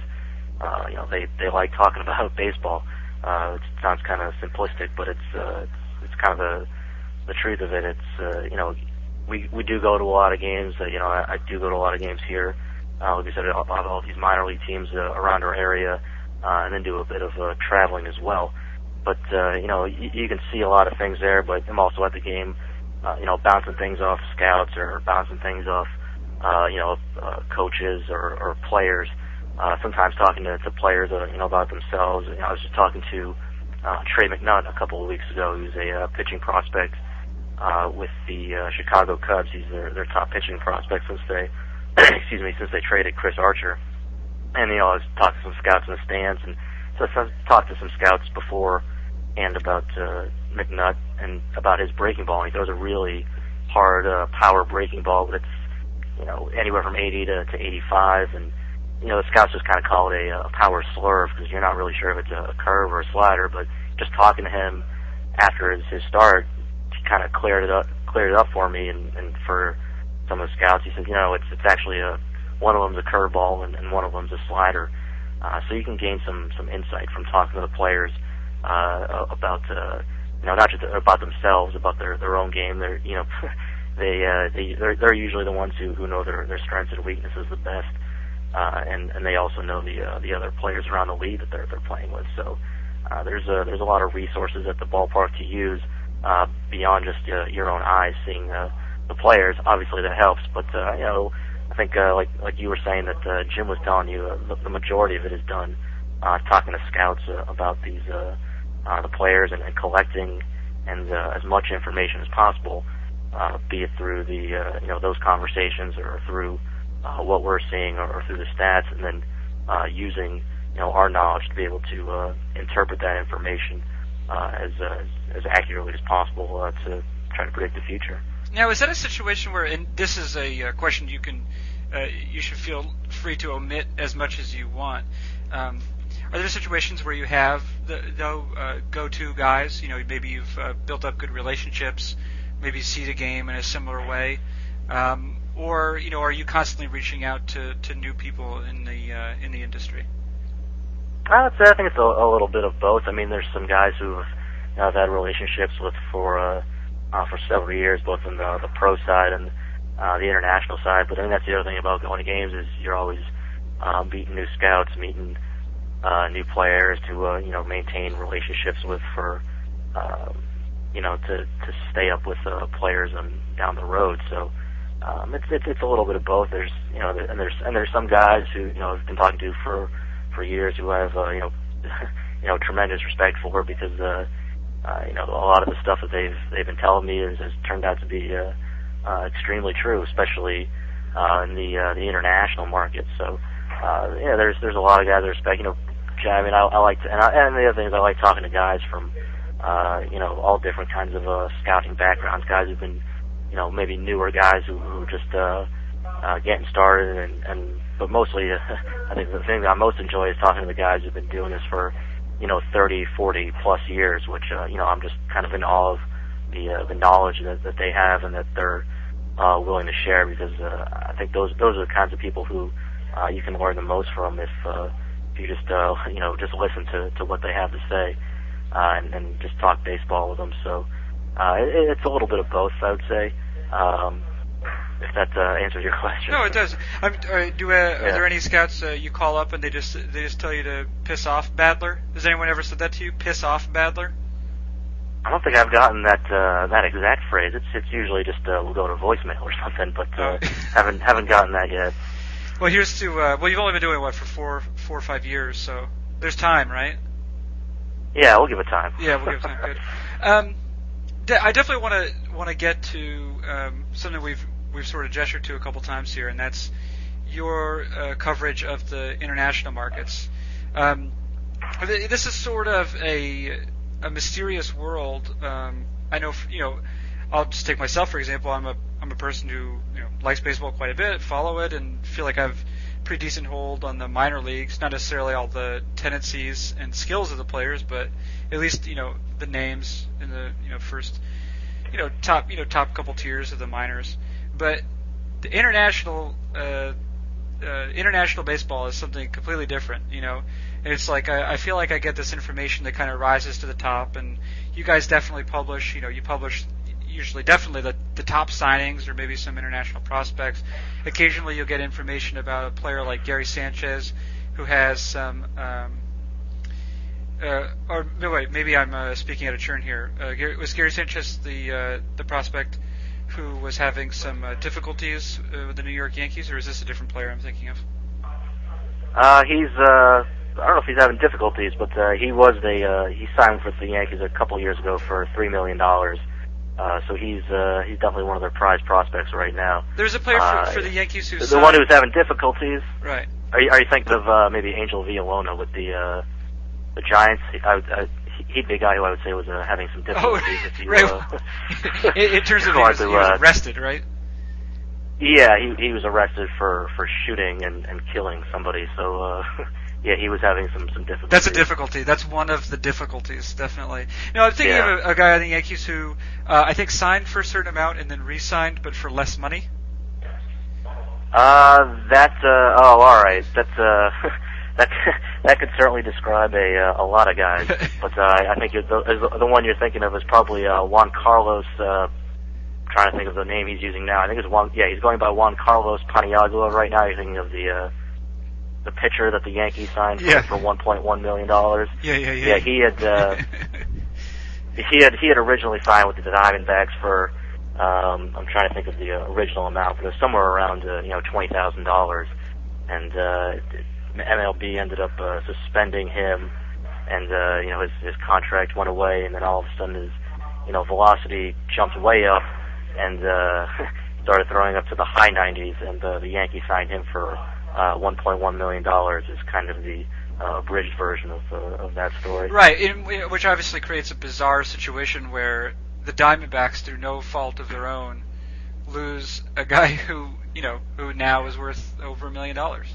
uh, you know, they, they like talking about baseball. Uh, it sounds kind of simplistic, but it's uh, it's, it's kind of the the truth of it. It's uh, you know, we we do go to a lot of games. Uh, you know, I, I do go to a lot of games here. Uh, like I said, all, all these minor league teams uh, around our area, uh, and then do a bit of uh, traveling as well. But uh, you know, you, you can see a lot of things there. But I'm also at the game, uh, you know, bouncing things off scouts or bouncing things off. Uh, you know, uh, coaches or, or players, uh, sometimes talking to, to players, uh, you know, about themselves. You know, I was just talking to uh, Trey McNutt a couple of weeks ago, who's a uh, pitching prospect uh, with the uh, Chicago Cubs. He's their, their top pitching prospect since they, excuse me, since they traded Chris Archer. And, you know, I was talking to some scouts in the stands, and so I talked to some scouts before and about uh, McNutt and about his breaking ball. And he throws a really hard uh, power breaking ball, but it's you know, anywhere from eighty to, to eighty-five, and, you know, the scouts just kind of call it a, a power slurve because you're not really sure if it's a curve or a slider, but just talking to him, after his, his start, he kind of cleared it up, cleared it up for me and, and for some of the scouts. He said, you know, it's it's actually a one of them's a curveball and, and one of them's a slider. Uh, so you can gain some some insight from talking to the players uh, about uh, you know, not just about themselves, about their their own game. They're you know they uh, they they're, they're usually the ones who who know their their strengths and weaknesses the best. Uh, and, and they also know the uh, the other players around the league that they're they're playing with. So uh, there's a there's a lot of resources at the ballpark to use uh, beyond just uh, your own eyes seeing uh, the players. Obviously that helps, but uh, you know I think uh, like like you were saying that uh, Jim was telling you uh, the, the majority of it is done uh, talking to scouts uh, about these uh, uh, the players and, and collecting and uh, as much information as possible, uh, be it through the uh, you know those conversations or through. Uh, what we're seeing or, or through the stats, and then uh, using you know our knowledge to be able to uh, interpret that information uh, as, uh, as as accurately as possible uh, to try to predict the future. Now, is that a situation where, and this is a uh, question you can uh, you should feel free to omit as much as you want. Um, are there situations where you have the, the uh, go-to guys? You know, maybe you've uh, built up good relationships, maybe you see the game in a similar way. Um, Or you know, are you constantly reaching out to, to new people in the uh, in the industry? I would say I think it's a, a little bit of both. I mean, there's some guys who have you know, I've had relationships with for uh, uh, for several years, both on the, the pro side and uh, the international side. But I mean, that's the other thing about going to games is you're always uh, meeting new scouts, meeting uh, new players to uh, you know maintain relationships with for uh, you know to to stay up with uh, players on, down the road. So. Um, it's, it's it's a little bit of both. There's you know, and there's and there's some guys who you know I've been talking to for for years who I have uh, you know you know tremendous respect for because uh, uh, you know a lot of the stuff that they've they've been telling me has, has turned out to be uh, uh, extremely true, especially uh, in the uh, the international market. So uh, you know, there's there's a lot of guys I respect. You know, I mean, I, I like to, and, I, and the other thing is I like talking to guys from uh, you know all different kinds of uh, scouting backgrounds, guys who've been. You know, maybe newer guys who, who just uh, uh, getting started, and, and but mostly, uh, I think the thing that I most enjoy is talking to the guys who've been doing this for, you know, thirty, forty plus years. Which uh, you know, I'm just kind of in awe of the uh, the knowledge that, that they have and that they're uh, willing to share because uh, I think those those are the kinds of people who uh, you can learn the most from if, uh, if you just uh, you know just listen to, to what they have to say uh, and, and just talk baseball with them. So uh, it, it's a little bit of both, I would say. Um, if that uh, answers your question. No, it does. I'm, uh, do uh, yeah. Are there any scouts uh, you call up and they just they just tell you to piss off Badler? Has anyone ever said that to you? Piss off Badler? I don't think I've gotten that uh, that exact phrase. It's it's usually just uh, we'll go to voicemail or something, but uh, oh. haven't haven't gotten that yet. Well, here's to uh, well, you've only been doing what for four four or five years, so there's time, right? Yeah, we'll give it time. Yeah, we'll give it time. Good. Um, I definitely want to want to get to um, something we've we've sort of gestured to a couple times here, and that's your uh, coverage of the international markets. Um, this is sort of a a mysterious world. Um, I know, you know, I'll just take myself for example. I'm a I'm a person who you know likes baseball quite a bit, follow it, and feel like I've pretty decent hold on the minor leagues. Not necessarily all the tendencies and skills of the players, but at least you know the names in the you know first you know top you know top couple tiers of the minors. But the international uh, uh, international baseball is something completely different. You know, and it's like I, I feel like I get this information that kind of rises to the top, and you guys definitely publish. You know, you publish usually definitely the, the top signings or maybe some international prospects. Occasionally, you'll get information about a player like Gary Sanchez, who has some. Um, Uh, or no, wait, maybe I'm uh, speaking out of turn here. Uh, was Gary Sanchez the uh, the prospect who was having some uh, difficulties uh, with the New York Yankees, or is this a different player I'm thinking of? Uh, he's uh, I don't know if he's having difficulties, but uh, he was the uh, he signed for the Yankees a couple years ago for three million dollars. Uh, so he's uh, he's definitely one of their prize prospects right now. There's a player for, uh, for the Yankees who the signed... one who's having difficulties. Right. Are you, are you thinking of uh, maybe Angel Villalona with the? Uh, The Giants, I would, I, he'd be a guy who I would say was uh, having some difficulties. Oh, if he, right. uh, in, in terms of he was, he was arrested, right? Yeah, he he was arrested for, for shooting and, and killing somebody. So uh, yeah, he was having some, some difficulties. That's a difficulty. That's one of the difficulties, definitely. You know, I'm thinking yeah. of a, a guy on the Yankees who uh, I think signed for a certain amount and then re-signed, but for less money. Uh, that, uh, oh, all right. That's, uh, that, that could certainly describe a, uh, a lot of guys. But uh, I think the, the one you're thinking of is probably uh, Juan Carlos, uh, trying to think of the name he's using now. I think it's Juan, yeah, he's going by Juan Carlos Paniagua right now. You're thinking of the, uh, the pitcher that the Yankees signed for, yeah. for one point one million dollars. Yeah, yeah, yeah. Yeah, he had, uh, he had, he had originally signed with the Diamondbacks for, um, I'm trying to think of the uh, original amount, but it was somewhere around, uh, you know, twenty thousand dollars. And, uh, M L B ended up, uh, suspending him and, uh, you know, his, his contract went away and then all of a sudden his, you know, velocity jumped way up and, uh, started throwing up to the high nineties and, uh, the Yankees signed him for, Uh, one point one million dollars is kind of the uh, abridged version of, uh, of that story. Right, in, in, which obviously creates a bizarre situation where the Diamondbacks, through no fault of their own, lose a guy who, you know, who now is worth over a million dollars.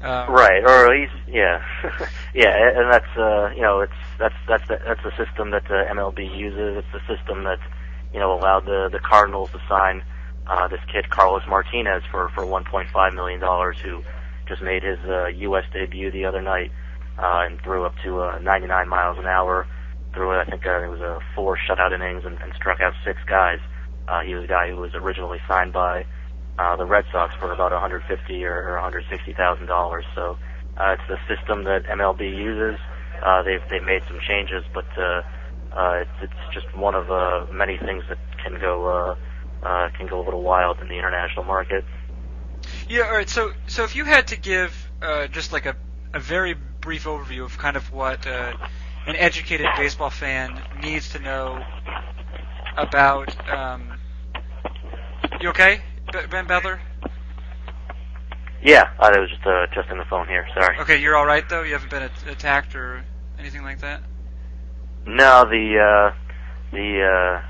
um, right, or he's, yeah. yeah, and that's, uh, you know, it's that's that's the, that's the system that the M L B uses. It's the system that, you know, allowed the, the Cardinals to sign Uh, this kid, Carlos Martinez, for, for one point five million dollars, who just made his, uh, U S debut the other night, uh, and threw up to, uh, ninety-nine miles an hour, threw, I think, uh, it was, uh, four shutout innings and, and struck out six guys. Uh, he was a guy who was originally signed by, uh, the Red Sox for about one hundred fifty thousand dollars or one hundred sixty thousand dollars. So, uh, it's the system that M L B uses. Uh, they've, they've made some changes, but, uh, uh, it's, it's just one of, uh, many things that can go, uh, Uh, can go a little wild in the international market. Yeah, all right. So, so if you had to give uh, just like a, a very brief overview of kind of what uh, an educated baseball fan needs to know about, um, you okay, Ben Badler? Yeah, I was just uh, just in the phone here. Sorry. Okay, you're all right though. You haven't been at- attacked or anything like that? No, the uh, the. Uh,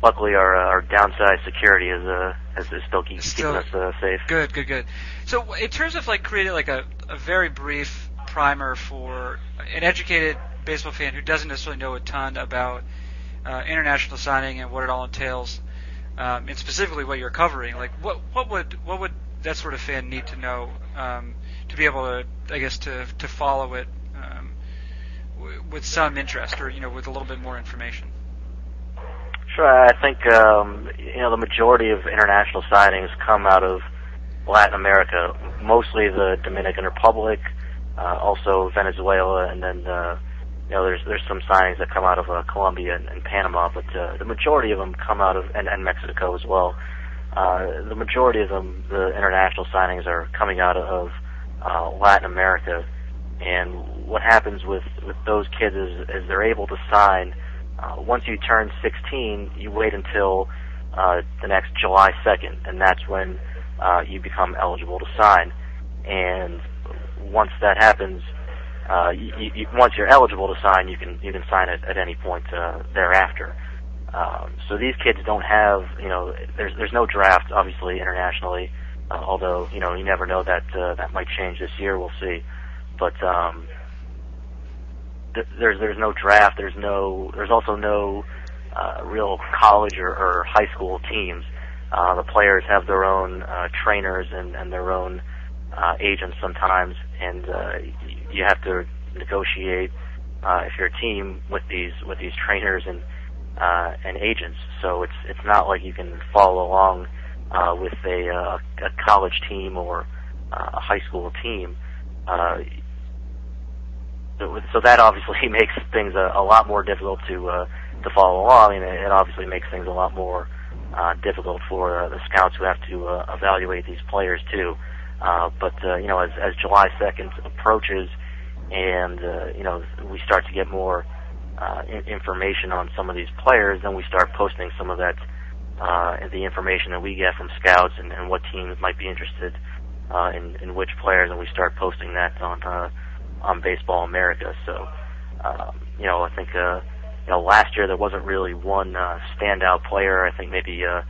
Luckily, our uh, our downside security is uh is still keep, still, keeping us uh, safe. Good, good, good. So, in terms of like creating like a, a very brief primer for an educated baseball fan who doesn't necessarily know a ton about uh, international signing and what it all entails, um, and specifically what you're covering, like what what would what would that sort of fan need to know um, to be able to, I guess, to to follow it um, w- with some interest or you know with a little bit more information. I think, um, you know, the majority of international signings come out of Latin America, mostly the Dominican Republic, uh, also Venezuela, and then, uh, you know, there's there's some signings that come out of uh, Colombia and, and Panama, but uh, the majority of them come out of, and, and Mexico as well, uh, the majority of them, the international signings are coming out of uh, Latin America, and what happens with, with those kids is, is they're able to sign. Uh, once you turn sixteen, you wait until uh, the next July second, and that's when uh, you become eligible to sign. And once that happens, uh, you, you, once you're eligible to sign, you can you can sign it at any point uh, thereafter. Um, so these kids don't have, you know, there's there's no draft obviously internationally, uh, although you know you never know that uh, that might change this year. We'll see, but. Um, There's there's no draft. There's no there's also no uh, real college or, or high school teams. Uh, the players have their own uh, trainers and, and their own uh, agents sometimes, and uh, you have to negotiate uh, if you're a team with these with these trainers and uh, and agents. So it's it's not like you can follow along uh, with a, uh, a college team or a high school team. Uh, So that obviously makes things a, a lot more difficult to uh, to follow along, and it obviously makes things a lot more uh, difficult for uh, the scouts who have to uh, evaluate these players too. Uh, but uh, you know, as, as July second approaches, and uh, you know, we start to get more uh, information on some of these players, then we start posting some of that uh, the information that we get from scouts and, and what teams might be interested uh, in, in which players, and we start posting that on. Uh, on Baseball America. So, um, you know, I think, uh, you know, last year there wasn't really one, uh, standout player. I think maybe, uh,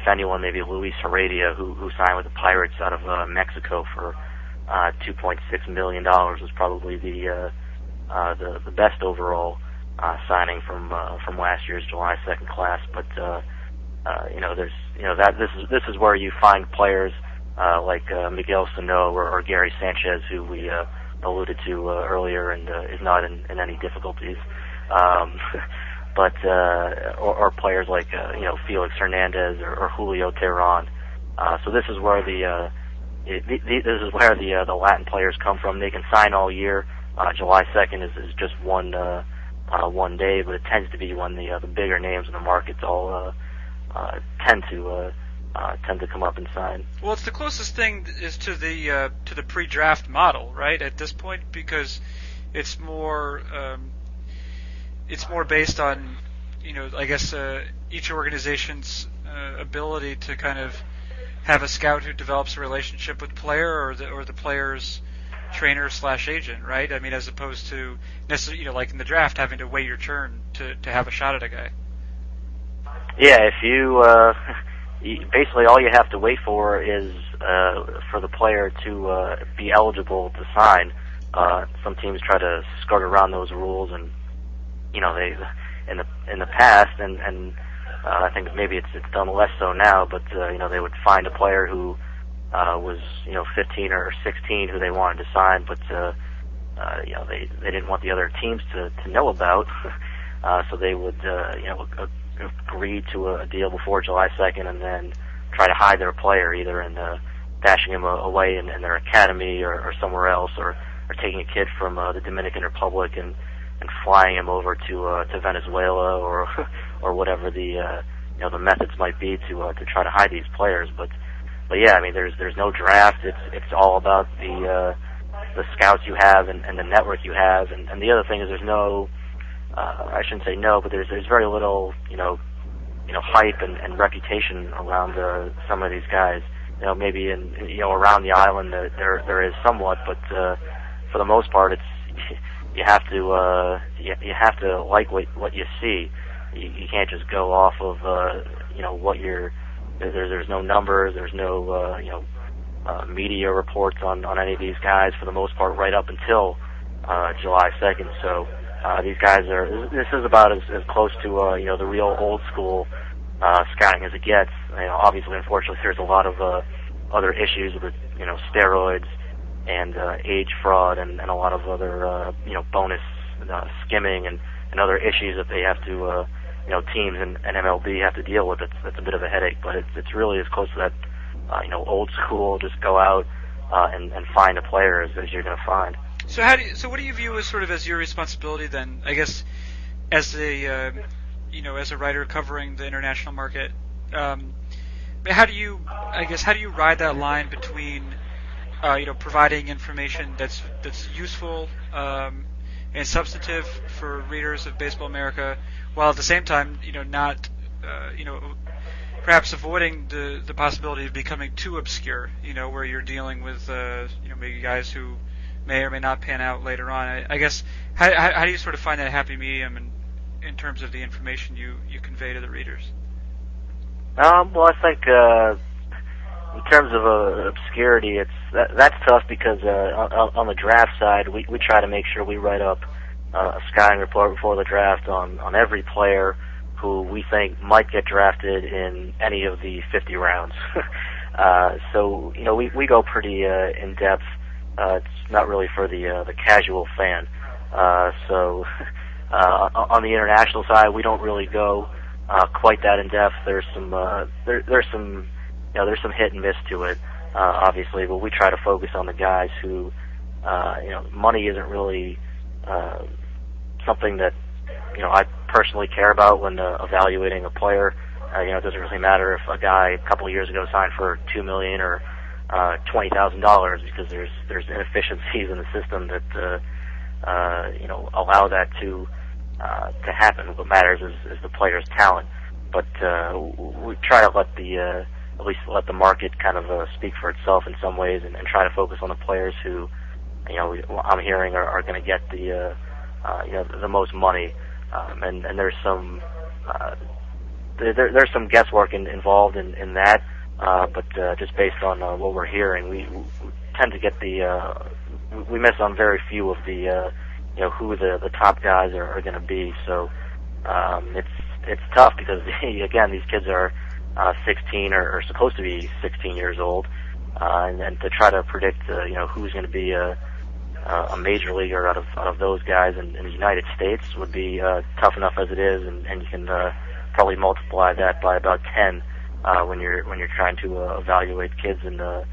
if anyone, maybe Luis Heredia, who, who signed with the Pirates out of, uh, Mexico for, uh, uh, two point six million dollars was probably the, uh, uh, the, the best overall, uh, signing from, uh, from last year's July second class. But, uh, uh, you know, there's, you know, that, this is, this is where you find players, uh, like, uh, Miguel Sano or, or Gary Sanchez, who we, uh, alluded to, uh, earlier and, uh, is not in, in any difficulties. Um, but, uh, or, or players like, uh, you know, Felix Hernandez or, or Julio Teheran. Uh, so this is where the, uh, it, the, this is where the, uh, the Latin players come from. They can sign all year. Uh, July second is, is just one, uh, uh, one day, but it tends to be when the, uh, the bigger names in the markets all, uh, uh, tend to, uh, uh, tend to come up and sign. Well, it's the closest thing is to the, uh, to the pre-draft model, right, at this point, because it's more, um, it's more based on, you know, I guess, uh, each organization's, uh, ability to kind of have a scout who develops a relationship with the player or the, or the player's trainer slash agent, right? I mean, as opposed to necessarily, you know, like in the draft, having to wait your turn to, to have a shot at a guy. Yeah, if you, uh, you, basically all you have to wait for is, uh, for the player to, uh, be eligible to sign. Uh, some teams try to skirt around those rules and, you know, they, in the, in the past and, and, Uh, I think maybe it's, it's done less so now, but, uh, you know, they would find a player who, uh, was, you know, fifteen or sixteen who they wanted to sign, but, uh, uh, you know, they, they didn't want the other teams to, to know about, uh, so they would, uh, you know, agree to a deal before July second and then try to hide their player either in, uh, dashing him away in, in their academy or, or somewhere else, or, or taking a kid from, uh, the Dominican Republic and, and flying him over to, uh, to Venezuela or, or whatever the, uh, you know, the methods might be to, uh, to try to hide these players. But, but yeah, I mean, there's, there's no draft. It's, it's all about the, uh, the scouts you have and, and the network you have. And, and the other thing is there's no, uh, I shouldn't say no, but there's, there's very little, you know, you know, hype and, and reputation around, uh, some of these guys. You know, maybe in, you know, around the island there, there, there is somewhat, but, uh, for the most part, it's, you have to, uh, you, you have to like what, what you see. You, you can't just go off of, uh, you know, what you're, there, there's no numbers, there's no, uh, you know, uh, media reports on, on any of these guys for the most part right up until, uh, July second. So, uh, these guys are, this is about as, as close to, uh, you know, the real old school, uh, scouting as it gets. You know, obviously, unfortunately, there's a lot of, uh, other issues with, you know, steroids and, uh, age fraud and, and a lot of other, uh, you know, bonus, uh, skimming and, and other issues that they have to, uh, you know, teams and, and M L B have to deal with. It's, it's a bit of a headache, but it's, it's really as close to that, uh, you know, old school, just go out, uh, and, and find a player as, as you're going to find. So how do you, so what do you view as sort of as your responsibility then, I guess, as a, uh, you know, as a writer covering the international market, um, how do you, I guess, how do you ride that line between, uh, you know, providing information that's, that's useful, um, and substantive for readers of Baseball America, while at the same time, you know, not, uh, you know, perhaps avoiding the, the possibility of becoming too obscure, you know, where you're dealing with, uh, you know, maybe guys who may or may not pan out later on. I, I guess, how, how do you sort of find that happy medium in, in terms of the information you, you convey to the readers? Um, well, I think, uh, in terms of, uh, obscurity, it's, that, that's tough because, uh, on, on the draft side, we, we try to make sure we write up, uh, a scouting report before the draft on, on every player who we think might get drafted in any of the fifty rounds. uh, so, you know, we, we go pretty, uh, in depth. Uh, it's not really for the, uh, the casual fan. Uh, so, uh, on the international side, we don't really go, uh, quite that in depth. There's some, uh, there, there's some, you know, there's some hit and miss to it, uh, obviously, but we try to focus on the guys who, uh, you know, money isn't really, uh, something that, you know, I personally care about when, uh, evaluating a player. Uh, you know, it doesn't really matter if a guy a couple of years ago signed for two million dollars or, uh, twenty thousand dollars because there's, there's inefficiencies in the system that, uh, uh, you know, allow that to, uh, to happen. What matters is, is the player's talent. But, uh, we try to let the, uh, at least let the market kind of, uh, speak for itself in some ways and, and try to focus on the players who, you know, we, I'm hearing are, are going to get the, uh, uh, you know, the, the most money. Um, and, and there's some, uh, there, there's some guesswork in, involved in, in that. Uh, but, uh, just based on, uh, what we're hearing, we, tend to get the uh, we miss on very few of the uh, you know who the the top guys are, are going to be. So um, it's it's tough because again these kids are uh, sixteen or, or supposed to be sixteen years old, uh, and, and to try to predict uh, you know who's going to be a a major leaguer out of out of those guys in, in the United States would be uh, tough enough as it is, and, and you can uh, probably multiply that by about ten uh, when you're when you're trying to uh, evaluate kids in the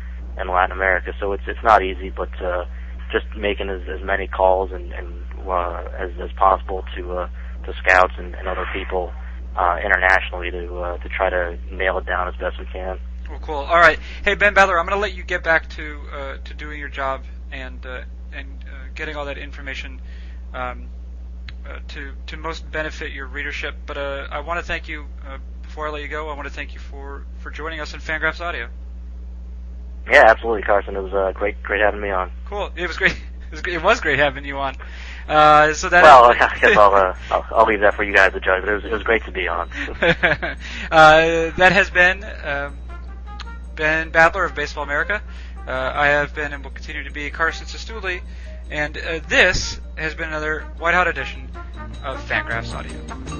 in Latin America. So it's it's not easy, but uh, just making as, as many calls and, and uh, as as possible to uh, to scouts and, and other people uh, internationally to uh, to try to nail it down as best we can. Well, cool. All right. Hey, Ben Badler, I'm going to let you get back to uh, to doing your job and. Uh, and uh, getting all that information um, uh, to to most benefit your readership. But uh, I want to thank you, uh, before I let you go, I want to thank you for, for joining us in Fangraphs Audio. Yeah, absolutely, Carson. It was uh, great great having me on. Cool. It was great. It was, it was great having you on. Uh, so that well, I guess I'll, uh, I'll, I'll leave that for you guys to judge, but it was, it was great to be on. uh, that has been uh, Ben Badler of Baseball America. Uh, I have been and will continue to be Carson Cistulli, and uh, this has been another white-hot edition of Fangraphs Audio.